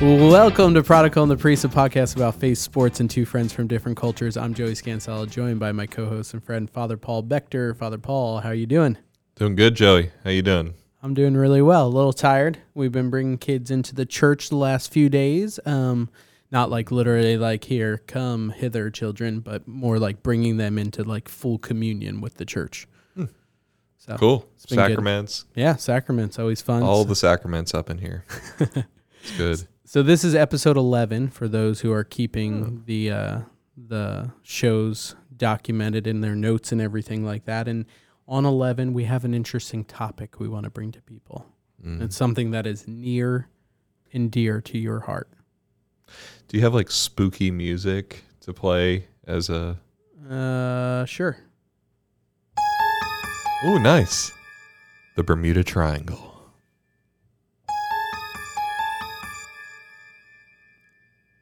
Welcome to Prodigal and the Priest, a podcast about faith, sports, and two friends from different cultures. I'm Joey Scansala, joined by my co-host and friend, Father Paul Bechter. Father Paul, how are you doing? Doing good, Joey. How you doing? I'm doing really well. A little tired. We've been bringing kids into the church the last few days. Not like literally like, here, come hither, children, but more like bringing them into like full communion with the church. So, cool. Sacraments. Good. Yeah, sacraments. Always fun. All the sacraments up in here. It's good. So this is episode 11 for those who are keeping the shows documented in their notes and everything like that. And on 11, we have an interesting topic we want to bring to people. It's something that is near and dear to your heart. Do you have like spooky music to play as a? Sure. Oh, nice. The Bermuda Triangle.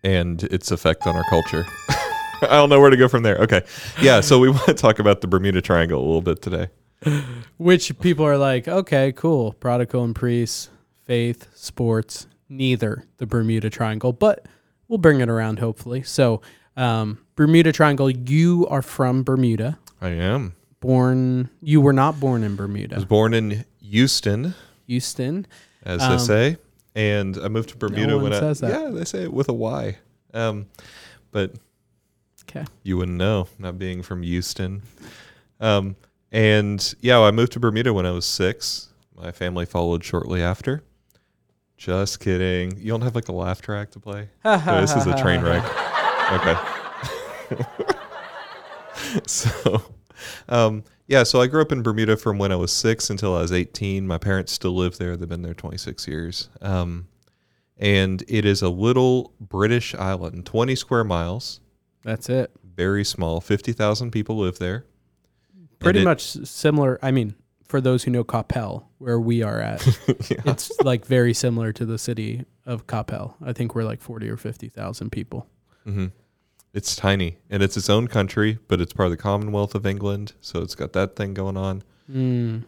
And its effect on our culture. I don't know where to go from there. Okay. Yeah, so we want to talk about the Bermuda Triangle a little bit today. Which people are like, okay, cool. Prodigal and Priest, faith, sports, neither the Bermuda Triangle. But we'll bring it around, hopefully. So Bermuda Triangle, you are from Bermuda. I am. You were not born in Bermuda. I was born in Houston. Houston. As they say. And I moved to Bermuda Yeah, they say it with a Y. But okay, you wouldn't know, not being from Houston. And yeah, I moved to Bermuda when I was 6. My family followed shortly after. Just kidding. You don't have like a laugh track to play? So this is a train wreck. Okay. So, yeah, so I grew up in Bermuda from when I was 6 until I was 18. My parents still live there. They've been there 26 years. And it is a little British island, 20 square miles. That's it. Very small. 50,000 people live there. Pretty much similar. I mean, for those who know Coppell, where we are at, yeah. It's like very similar to the city of Coppell. I think we're like 40 or 50,000 people. Mm-hmm. It's tiny, and it's its own country, but it's part of the Commonwealth of England, so it's got that thing going on.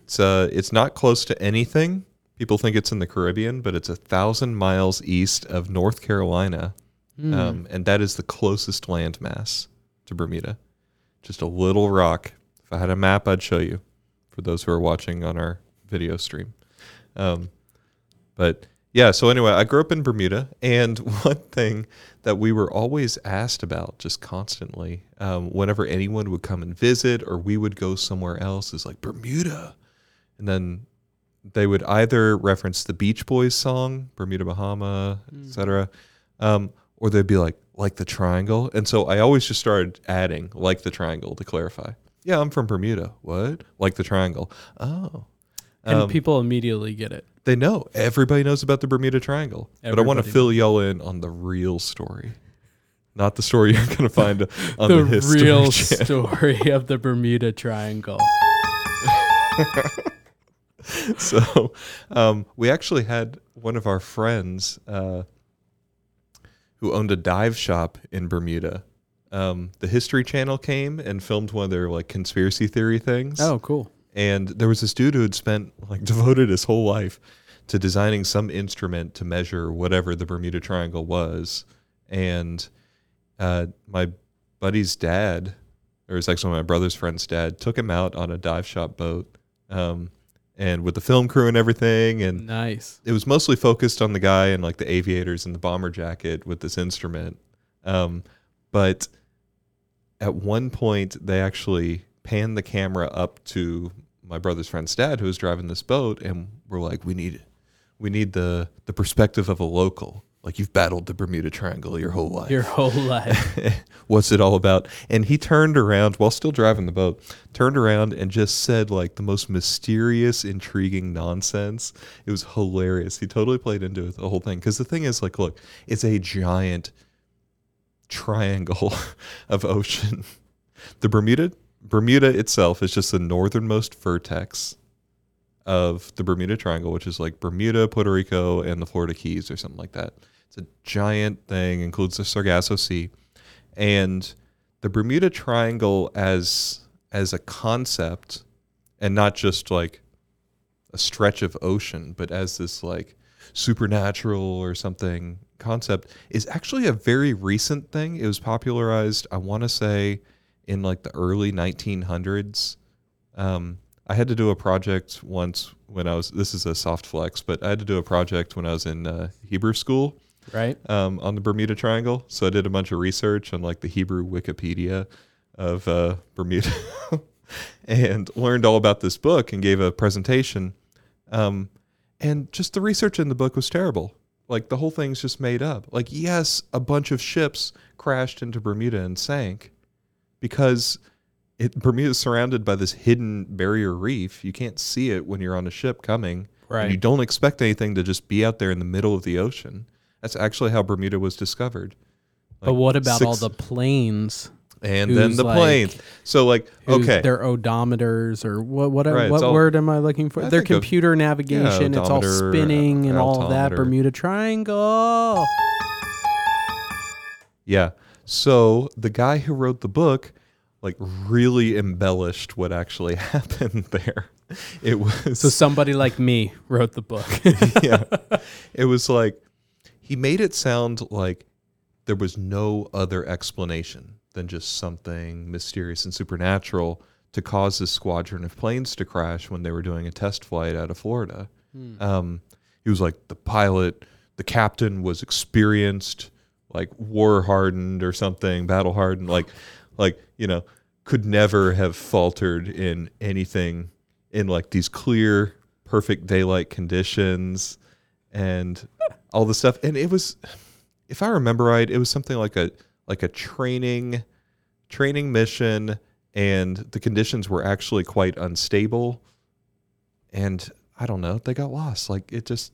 It's not close to anything. People think it's in the Caribbean, but it's 1,000 miles east of North Carolina, and that is the closest landmass to Bermuda. Just a little rock. If I had a map, I'd show you, for those who are watching on our video stream. But yeah, so anyway, I grew up in Bermuda, and one thing that we were always asked about just constantly, whenever anyone would come and visit or we would go somewhere else, is like, Bermuda. And then they would either reference the Beach Boys song, Bermuda, Bahama, et cetera, or they'd be like the triangle. And so I always just started adding like the triangle to clarify. Yeah, I'm from Bermuda. What? Like the triangle. Oh. And people immediately get it. They know. Everybody knows about the Bermuda Triangle. But I want to fill y'all in on the real story. Not the story you're going to find on the History Channel. The real story of the Bermuda Triangle. So we actually had one of our friends who owned a dive shop in Bermuda. The History Channel came and filmed one of their like conspiracy theory things. Oh, cool. And there was this dude who had devoted his whole life to designing some instrument to measure whatever the Bermuda Triangle was. And my buddy's dad, or it's actually my brother's friend's dad, took him out on a dive shop boat and with the film crew and everything. And nice. It was mostly focused on the guy in like the aviators and the bomber jacket with this instrument. But at one point, they actually panned the camera up to my brother's friend's dad who was driving this boat, and we're like, we need the perspective of a local. Like, you've battled the Bermuda Triangle your whole life. What's it all about? And he turned around while still driving the boat, and just said like the most mysterious, intriguing nonsense. It was hilarious. He totally played into it, the whole thing, because the thing is like, look, it's a giant triangle of ocean. The Bermuda itself is just the northernmost vertex of the Bermuda Triangle, which is like Bermuda, Puerto Rico, and the Florida Keys or something like that. It's a giant thing, includes the Sargasso Sea. And the Bermuda Triangle as a concept, and not just like a stretch of ocean, but as this like supernatural or something concept is actually a very recent thing. It was popularized, I want to say, in like the early 1900s. I had to do a project once when I was, this is a soft flex, but I had to do a project when I was in Hebrew school. Right. On the Bermuda Triangle. So I did a bunch of research on like the Hebrew Wikipedia of Bermuda and learned all about this book and gave a presentation. And just the research in the book was terrible. Like the whole thing's just made up. Like, yes, a bunch of ships crashed into Bermuda and sank because Bermuda is surrounded by this hidden barrier reef. You can't see it when you're on a ship coming. Right. And you don't expect anything to just be out there in the middle of the ocean. That's actually how Bermuda was discovered. Like, but what about all the planes? And then the planes. So, like, okay. Their odometers or what right, what all, word am I looking for? Their computer navigation. It's all spinning and all of that. Bermuda Triangle. Yeah. So the guy who wrote the book, like, really embellished what actually happened there. It was so somebody like me wrote the book. Yeah. It was like, he made it sound like there was no other explanation than just something mysterious and supernatural to cause this squadron of planes to crash when they were doing a test flight out of Florida. He was like, the pilot, the captain was experienced, like war-hardened or something, battle-hardened, like you know, could never have faltered in anything in like these clear, perfect daylight conditions and all the stuff. And it was, if I remember right, it was something like a training mission, and the conditions were actually quite unstable. And I don't know, they got lost. Like it's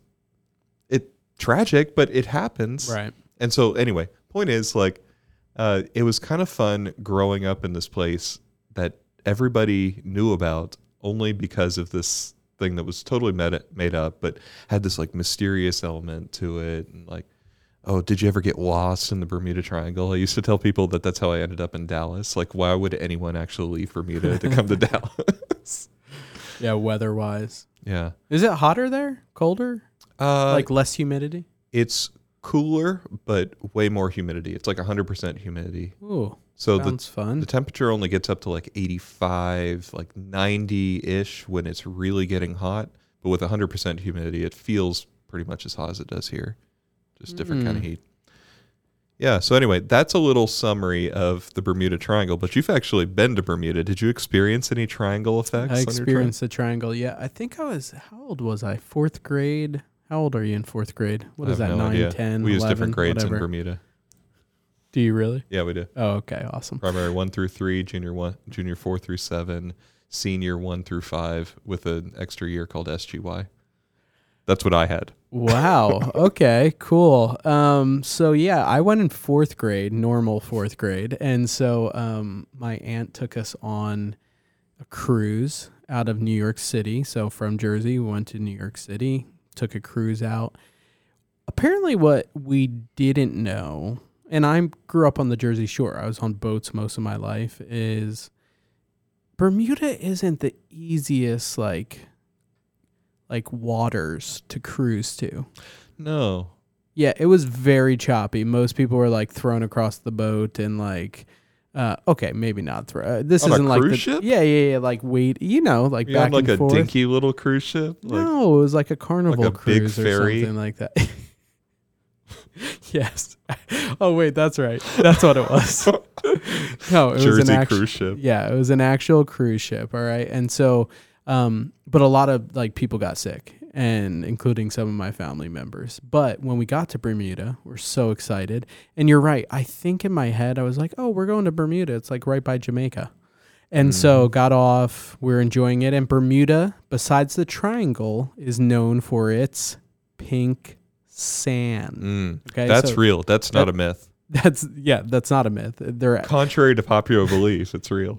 tragic, but it happens. Right. And so anyway, point is like, it was kind of fun growing up in this place that everybody knew about only because of this thing that was totally made up, but had this like mysterious element to it. And like, oh, did you ever get lost in the Bermuda Triangle? I used to tell people that that's how I ended up in Dallas. Like, why would anyone actually leave Bermuda to come to Dallas? Yeah, weather-wise. Yeah. Is it hotter there? Colder? Like less humidity? It's cooler, but way more humidity. It's like 100% humidity. Ooh, so sounds fun. The temperature only gets up to like 85, like 90-ish when it's really getting hot. But with 100% humidity, it feels pretty much as hot as it does here. Just different kind of heat. Yeah, so anyway, that's a little summary of the Bermuda Triangle, but you've actually been to Bermuda. Did you experience any triangle effects? I experienced the triangle, yeah. I think how old was I? Fourth grade? How old are you in fourth grade? What is that, no 9, idea. 10, we 11, use different grades whatever. In Bermuda. Do you really? Yeah, we do. Oh, okay, awesome. Primary 1 through 3, junior 4 through 7, senior 1 through 5 with an extra year called SGY. That's what I had. Wow. Okay, cool. So yeah, I went in fourth grade, normal fourth grade. And so my aunt took us on a cruise out of New York City. So from Jersey, we went to New York City, took a cruise out. Apparently what we didn't know, and I grew up on the Jersey Shore, I was on boats most of my life, is Bermuda isn't the easiest, like waters to cruise to. No. Yeah, it was very choppy. Most people were like thrown across the boat and like, okay, maybe not thrown. This on isn't a like cruise ship? Yeah, like weight, you know, like back and forth. Like a dinky little cruise ship? Like, no, it was like a Carnival like a cruise big ferry. Or something like that. Yes. Oh wait, that's right. That's what it was. No, it Jersey was an actual cruise ship. Yeah, it was an actual cruise ship. All right, and so. But a lot of like people got sick, and including some of my family members. But when we got to Bermuda, we're so excited. And you're right. I think in my head, I was like, oh, we're going to Bermuda. It's like right by Jamaica. And so got off, we're enjoying it. And Bermuda, besides the triangle, is known for its pink sand. Okay, that's real. That's not a myth. That's not a myth. They're contrary to popular belief, it's real.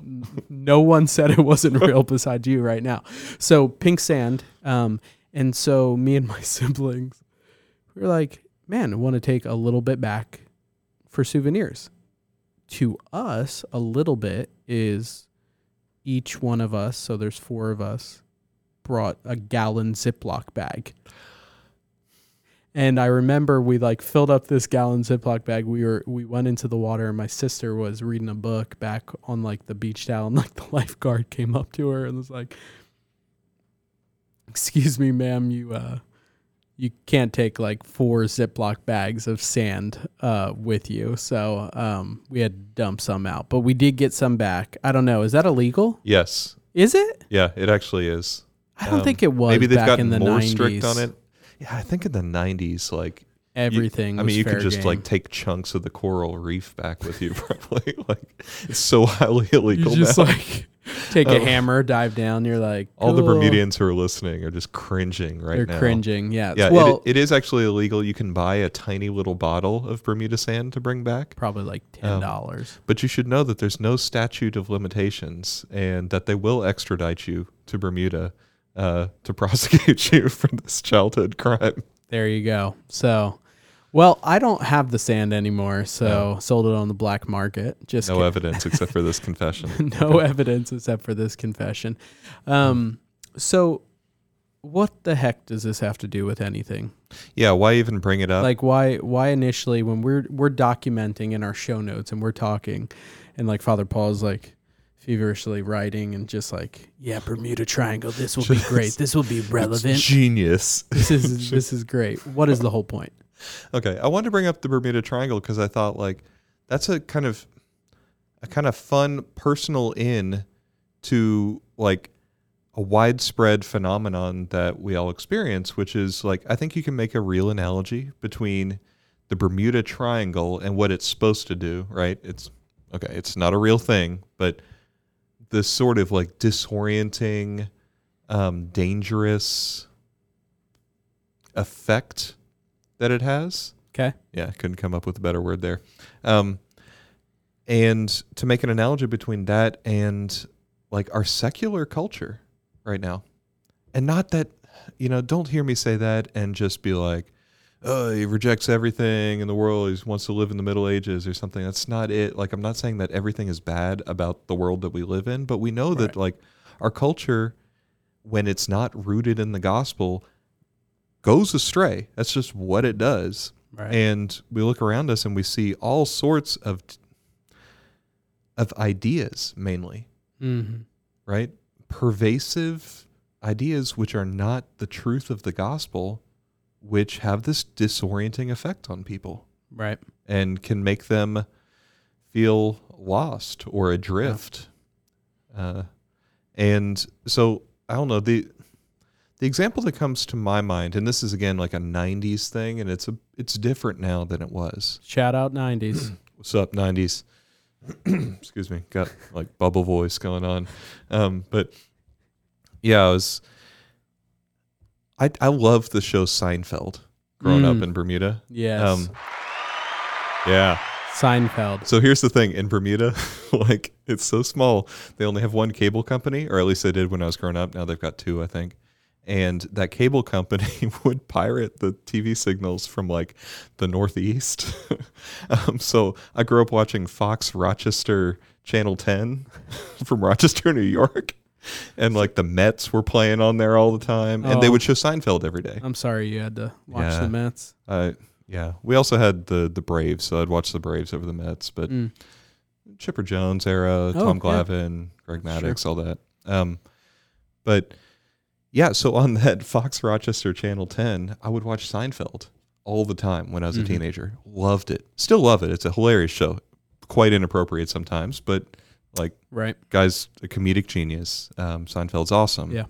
No one said it wasn't real beside you right now. So pink sand. And so me and my siblings, we were like, man, I want to take a little bit back for souvenirs. To us, a little bit is each one of us, so there's four of us, brought a gallon Ziploc bag. And I remember we like filled up this gallon Ziploc bag. We went into the water, and my sister was reading a book back on like the beach towel, and like the lifeguard came up to her and was like, "Excuse me, ma'am, you can't take like 4 Ziploc bags of sand with you." So we had to dump some out, but we did get some back. I don't know. Is that illegal? Yes. Is it? Yeah, it actually is. I don't think it was. Maybe they've gotten more strict on it. Yeah, I think in the 90s, like everything. I mean, you could just like take chunks of the coral reef back with you, probably. Like it's so highly illegal. You just like take a hammer, dive down. You're like cool. All the Bermudians who are listening are just cringing right now. They're cringing. Yeah. Yeah. Well, it is actually illegal. You can buy a tiny little bottle of Bermuda sand to bring back. Probably like $10. But you should know that there's no statute of limitations, and that they will extradite you to Bermuda. To prosecute you for this childhood crime. There you go. So, well, I don't have the sand anymore, so sold it on the black market. Just no evidence except for this confession. No evidence except for this confession. So what the heck does this have to do with anything? Yeah, why even bring it up? Like why initially when we're documenting in our show notes and we're talking and like Father Paul's like feverishly writing and just like, yeah, Bermuda Triangle, this will be great. This will be relevant. Genius. This is great. What is the whole point? Okay. I wanted to bring up the Bermuda Triangle because I thought like that's a kind of fun personal in to like a widespread phenomenon that we all experience, which is like I think you can make a real analogy between the Bermuda Triangle and what it's supposed to do, right? It's not a real thing, but this sort of like disorienting, dangerous effect that it has. Okay. Yeah, couldn't come up with a better word there. And to make an analogy between that and like our secular culture right now. And not that, you know, don't hear me say that and just be like, oh, he rejects everything in the world. He wants to live in the Middle Ages or something. That's not it. Like, I'm not saying that everything is bad about the world that we live in, but we know that like our culture, when it's not rooted in the gospel, goes astray. That's just what it does. Right. And we look around us and we see all sorts of ideas mainly, right? Pervasive ideas, which are not the truth of the gospel, which have this disorienting effect on people. Right. And can make them feel lost or adrift. Yeah. And so, I don't know, the example that comes to my mind, and this is again like a 90s thing, and it's different now than it was. Shout out 90s. What's up, 90s? Excuse me. Got like bubble voice going on. But yeah, I loved the show Seinfeld growing up in Bermuda. Yes. Yeah. Seinfeld. So here's the thing. In Bermuda, like it's so small, they only have one cable company, or at least they did when I was growing up. Now they've got 2, I think. And that cable company would pirate the TV signals from like the Northeast. So I grew up watching Fox Rochester Channel 10 from Rochester, New York. And like the Mets were playing on there all the time, and they would show Seinfeld every day. I'm sorry you had to watch the Mets. Yeah, we also had the Braves, so I'd watch the Braves over the Mets. But Chipper Jones era, Tom Glavine, Greg Maddux, all that. But yeah, so on that Fox Rochester Channel 10, I would watch Seinfeld all the time when I was a teenager. Loved it, still love it. It's a hilarious show, quite inappropriate sometimes, but. Like, guy's a comedic genius. Seinfeld's awesome. Yeah.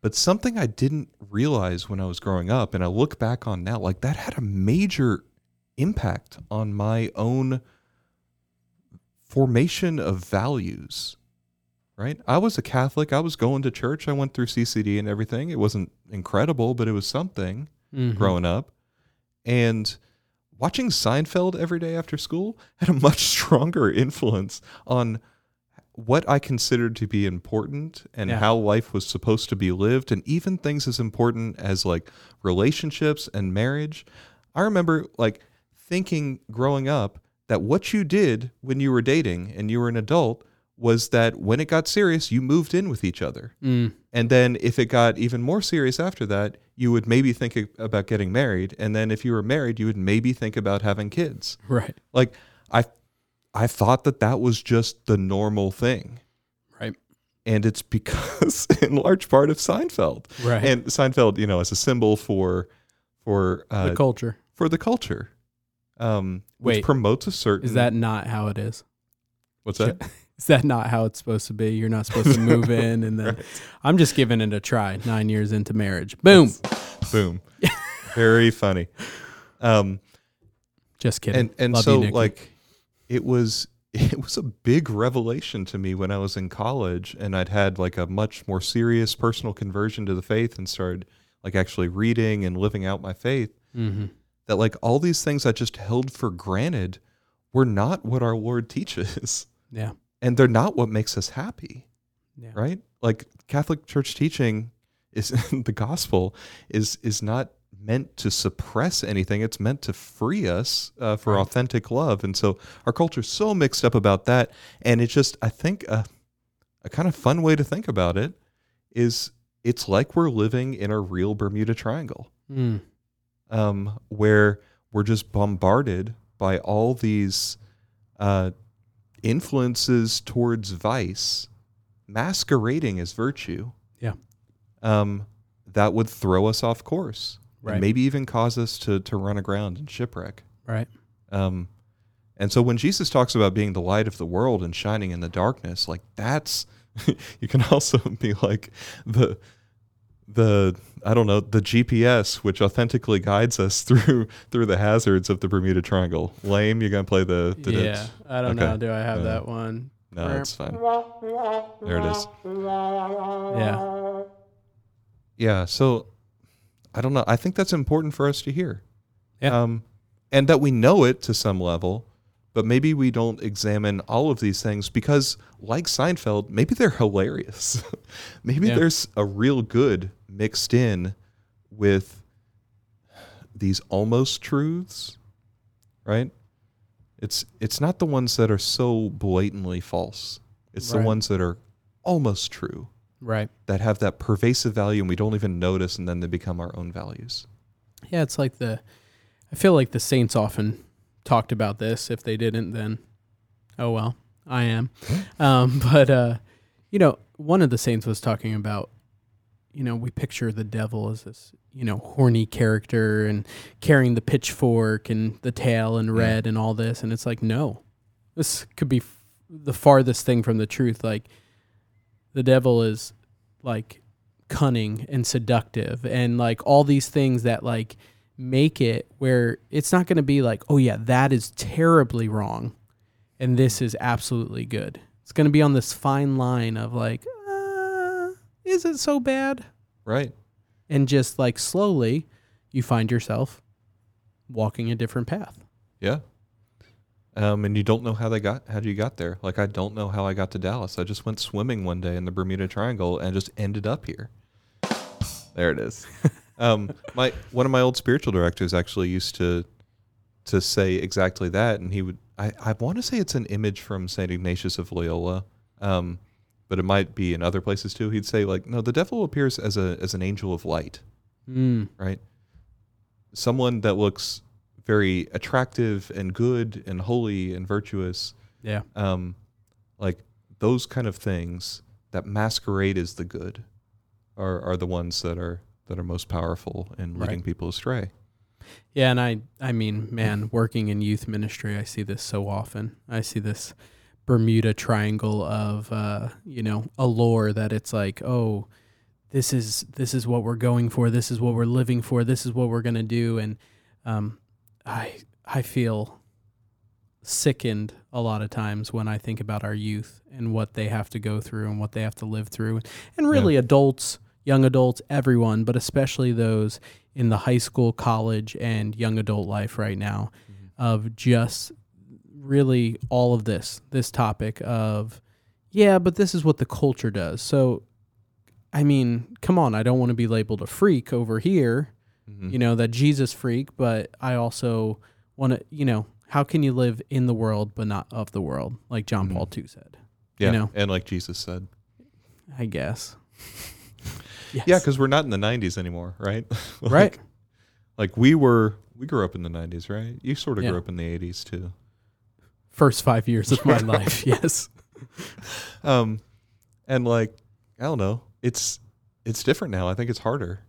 But something I didn't realize when I was growing up, and I look back on now, like that had a major impact on my own formation of values, right? I was a Catholic. I was going to church. I went through CCD and everything. It wasn't incredible, but it was something growing up. And watching Seinfeld every day after school had a much stronger influence on what I considered to be important and how life was supposed to be lived, and even things as important as like relationships and marriage. I remember like thinking growing up that what you did when you were dating and you were an adult was that when it got serious, you moved in with each other. Mm. And then if it got even more serious after that, you would maybe think about getting married. And then if you were married, you would maybe think about having kids. Right. Like, I thought that that was just the normal thing. Right. And it's because, in large part, of Seinfeld. Right. And Seinfeld, you know, as a symbol for the culture. For the culture. Which promotes a certain... Is that not how it is? What's that? Is that not how it's supposed to be? You're not supposed to move in and then... Right. I'm just giving it a try 9 years into marriage. Boom. That's, boom. Very funny. Just kidding. And love so, you, like... It was a big revelation to me when I was in college and I'd had like a much more serious personal conversion to the faith and started like actually reading and living out my faith, mm-hmm. that like all these things I just held for granted were not what our Lord teaches. Yeah. And they're not what makes us happy. Yeah. Right? Like Catholic Church teaching is the gospel is not meant to suppress anything. It's meant to free us for right. authentic love. And so our culture's so mixed up about that. And it's just, I think a kind of fun way to think about it is it's like we're living in a real Bermuda Triangle, where we're just bombarded by all these influences towards vice masquerading as virtue. Yeah. That would throw us off course. Right. And maybe even cause us to run aground and shipwreck. Right. And so when Jesus talks about being the light of the world and shining in the darkness, like that's, you can also be like the GPS, which authentically guides us through the hazards of the Bermuda Triangle. Lame, you're going to play the... Yeah, I don't know. Do I have that one? No, it's fine. There it is. Yeah. Yeah, so... I don't know. I think that's important for us to hear. Yeah. And that we know it to some level, but maybe we don't examine all of these things because, like Seinfeld, maybe they're hilarious. Maybe there's a real good mixed in with these almost truths, right? It's not the ones that are so blatantly false. It's the ones that are almost true. Right. That have that pervasive value and we don't even notice, and then they become our own values. Yeah, it's like I feel like the saints often talked about this. If they didn't, then, oh well, I am. But you know, one of the saints was talking about, you know, we picture the devil as this, you know, horny character and carrying the pitchfork and the tail and red and all this. And it's like, no, this could be the farthest thing from the truth. Like, the devil is like cunning and seductive and like all these things that like make it where it's not going to be like, oh yeah, that is terribly wrong and this is absolutely good. It's going to be on this fine line of like, is it so bad? Right. And just like slowly you find yourself walking a different path. Yeah. And you don't know how you got there. Like, I don't know how I got to Dallas. I just went swimming one day in the Bermuda Triangle and just ended up here. There it is. One of my old spiritual directors actually used to say exactly that. And he would, I want to say it's an image from St. Ignatius of Loyola. But it might be in other places too. He'd say like, no, the devil appears as an angel of light, right? Someone that looks very attractive and good and holy and virtuous. Yeah. Like those kind of things that masquerade as the good are the ones that are most powerful in leading people astray. Yeah. And I mean, man, working in youth ministry, I see this so often. I see this Bermuda Triangle of, you know, allure that it's like, oh, this is what we're going for. This is what we're living for. This is what we're going to do. And, I feel sickened a lot of times when I think about our youth and what they have to go through and what they have to live through, and really adults, young adults, everyone, but especially those in the high school, college, and young adult life right now, of just really all of this topic of, yeah, but this is what the culture does. So, I mean, come on, I don't want to be labeled a freak over here. You know, that Jesus freak, but I also want to, you know, how can you live in the world but not of the world, like John Paul II said? Yeah, you know? And like Jesus said. I guess. Yes. Yeah, because we're not in the 90s anymore, right? Like, right. Like we grew up in the 90s, right? You sort of grew up in the 80s too. First 5 years of my life, yes. And like, I don't know, it's different now. I think it's harder.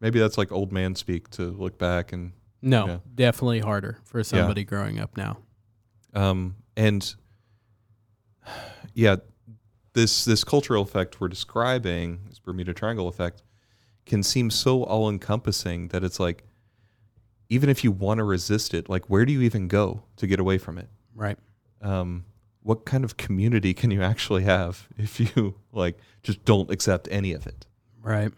Maybe that's like old man speak to look back and... No, you know. Definitely harder for somebody growing up now. And yeah, this cultural effect we're describing, this Bermuda Triangle effect, can seem so all-encompassing that it's like, even if you want to resist it, like where do you even go to get away from it? Right. What kind of community can you actually have if you like just don't accept any of it? Right.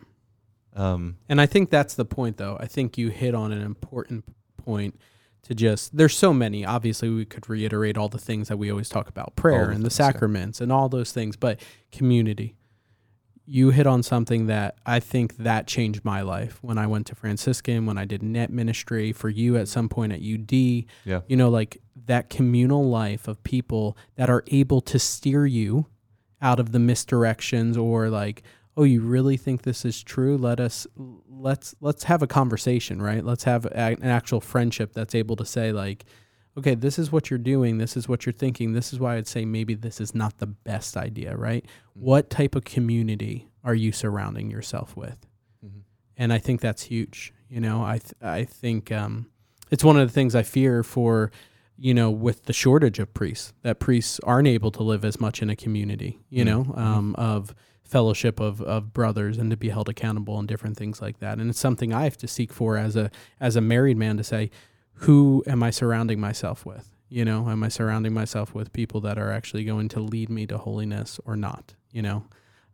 And I think that's the point, though. I think you hit on an important point to just, there's so many, obviously we could reiterate all the things that we always talk about, prayer and the sacraments and all those things, but community. You hit on something that I think that changed my life when I went to Franciscan, when I did net ministry for you at some point at UD, you know, like that communal life of people that are able to steer you out of the misdirections or like, oh, you really think this is true? Let's have a conversation, right? Let's have an actual friendship that's able to say like, okay, this is what you're doing. This is what you're thinking. This is why I'd say maybe this is not the best idea, right? Mm-hmm. What type of community are you surrounding yourself with? Mm-hmm. And I think that's huge. You know, I think it's one of the things I fear for, you know, with the shortage of priests, that priests aren't able to live as much in a community, you mm-hmm. know, of fellowship of brothers and to be held accountable and different things like that. And it's something I have to seek for as a married man to say, who am I surrounding myself with? You know, am I surrounding myself with people that are actually going to lead me to holiness or not? You know,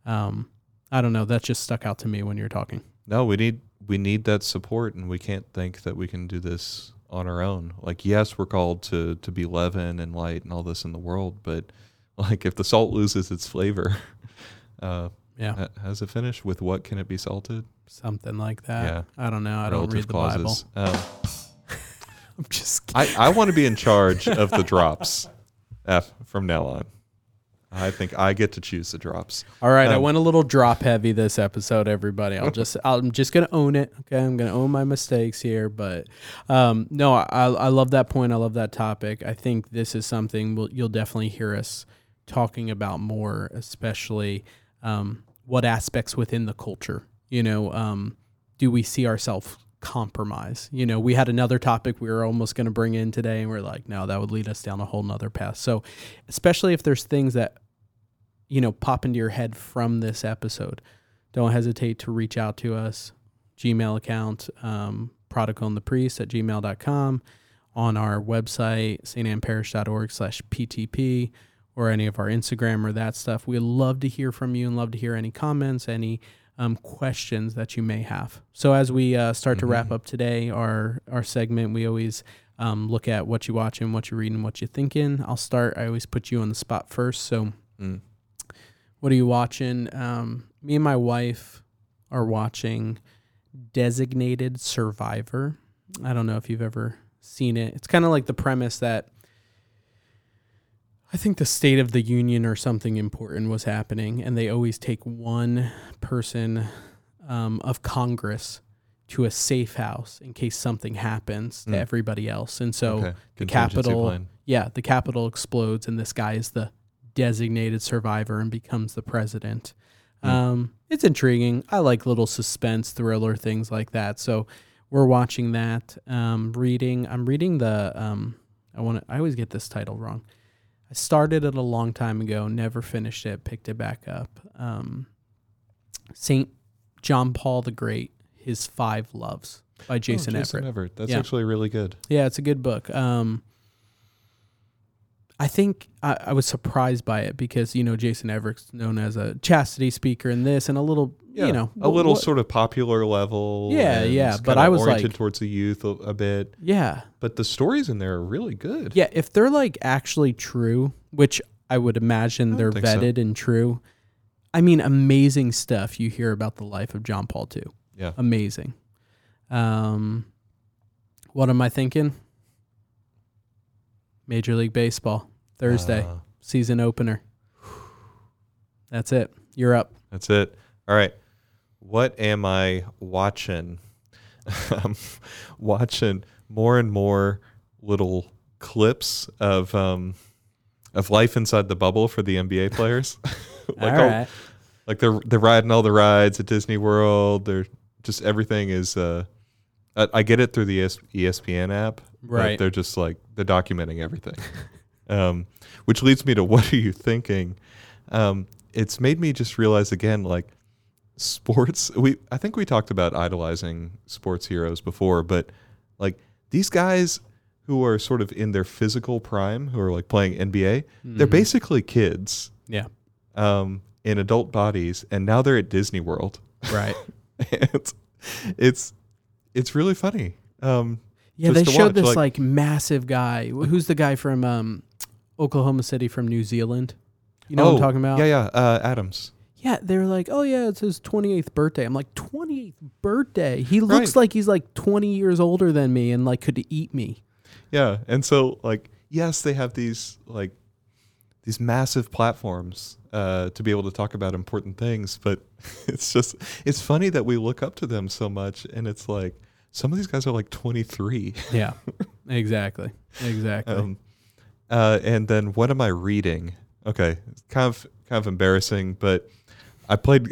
I don't know. That just stuck out to me when you're talking. No, we need that support, and we can't think that we can do this on our own. Like, yes, we're called to be leaven and light and all this in the world, but like if the salt loses its flavor, has it finished? With what can it be salted? Something like that. Yeah. I don't know. I don't read the clauses. Bible. I'm just kidding. I want to be in charge of the drops from now on. I think I get to choose the drops. All right. I went a little drop heavy this episode, everybody. I'm just going to own it. Okay. I'm going to own my mistakes here, but no, I love that point. I love that topic. I think this is something you'll definitely hear us talking about more, especially what aspects within the culture, you know, do we see ourselves compromise? You know, we had another topic we were almost going to bring in today and we're like, no, that would lead us down a whole nother path. So especially if there's things that, you know, pop into your head from this episode, don't hesitate to reach out to us, Gmail account, prodigalandthepriest@gmail.com, on our website, stanneparish.org/PTP. or any of our Instagram or that stuff. We'd love to hear from you and love to hear any comments, any questions that you may have. So as we start to wrap up today, our segment, we always look at what you watching, what you reading, what you thinking. I'll start. I always put you on the spot first. So what are you watching? Me and my wife are watching Designated Survivor. I don't know if you've ever seen it. It's kind of like the premise that I think the State of the Union or something important was happening, and they always take one person of Congress to a safe house in case something happens to everybody else. And so the Capitol explodes, and this guy is the designated survivor and becomes the president. It's intriguing. I like little suspense, thriller, things like that. So we're watching that. I'm reading the I always get this title wrong. I started it a long time ago, never finished it, picked it back up. St. John Paul the Great, His Five Loves by Jason Everett. That's actually really good. Yeah, it's a good book. I think I was surprised by it because, you know, Jason Everett's known as a chastity speaker in this and a little, you know. A little sort of popular level. Yeah. But I was oriented towards the youth a bit. Yeah. But the stories in there are really good. Yeah. If they're like actually true, which I would imagine they're vetted and true. I mean, amazing stuff you hear about the life of John Paul II. Yeah. Amazing. What am I thinking? Major League Baseball, Thursday, season opener. That's it. You're up. That's it. All right. What am I watching? I'm watching more and more little clips of life inside the bubble for the NBA players. Like they're riding all the rides at Disney World. They're just everything is. I get it through the ESPN app. Right. They're just like they're documenting everything, which leads me to what are you thinking? It's made me just realize again, like sports. I think we talked about idolizing sports heroes before, but like these guys who are sort of in their physical prime, who are like playing NBA, mm-hmm. they're basically kids. Yeah. In adult bodies, and now they're at Disney World. Right. It's really funny. Yeah, they showed this like massive guy. Who's the guy from Oklahoma City from New Zealand? You know what I'm talking about? Yeah, yeah. Adams. Yeah, they were like, oh yeah, it's his 28th birthday. I'm like, 28th birthday? He looks like he's like 20 years older than me and like could eat me. Yeah, and so like, yes, they have these like these massive platforms to be able to talk about important things, but it's funny that we look up to them so much, and it's like some of these guys are like 23. Yeah, exactly. And then what am I reading? Okay, it's kind of embarrassing, but I played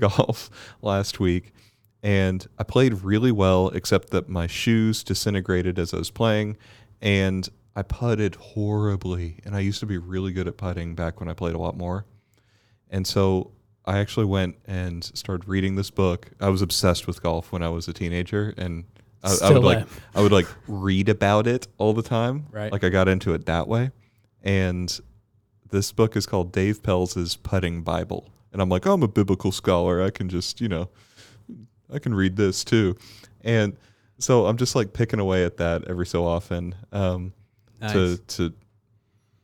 golf last week, and I played really well, except that my shoes disintegrated as I was playing, and I putted horribly. And I used to be really good at putting back when I played a lot more. And so I actually went and started reading this book. I was obsessed with golf when I was a teenager, and I would read about it all the time. Right. Like I got into it that way. And this book is called Dave Pell's Putting Bible. And I'm like, oh, I'm a biblical scholar. I can just, I can read this too. And so I'm just like picking away at that every so often nice. to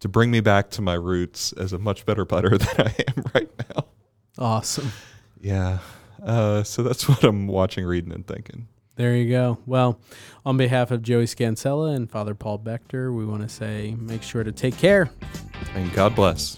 bring me back to my roots as a much better putter than I am right now. Awesome. Yeah. So that's what I'm watching, reading, and thinking. There you go. Well, on behalf of Joey Scansella and Father Paul Bechter, we want to say make sure to take care. And God bless.